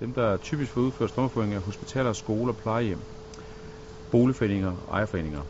Dem, der typisk får udført strømføring, er hospitaler, skoler, plejehjem, boligforeninger og ejerforeninger.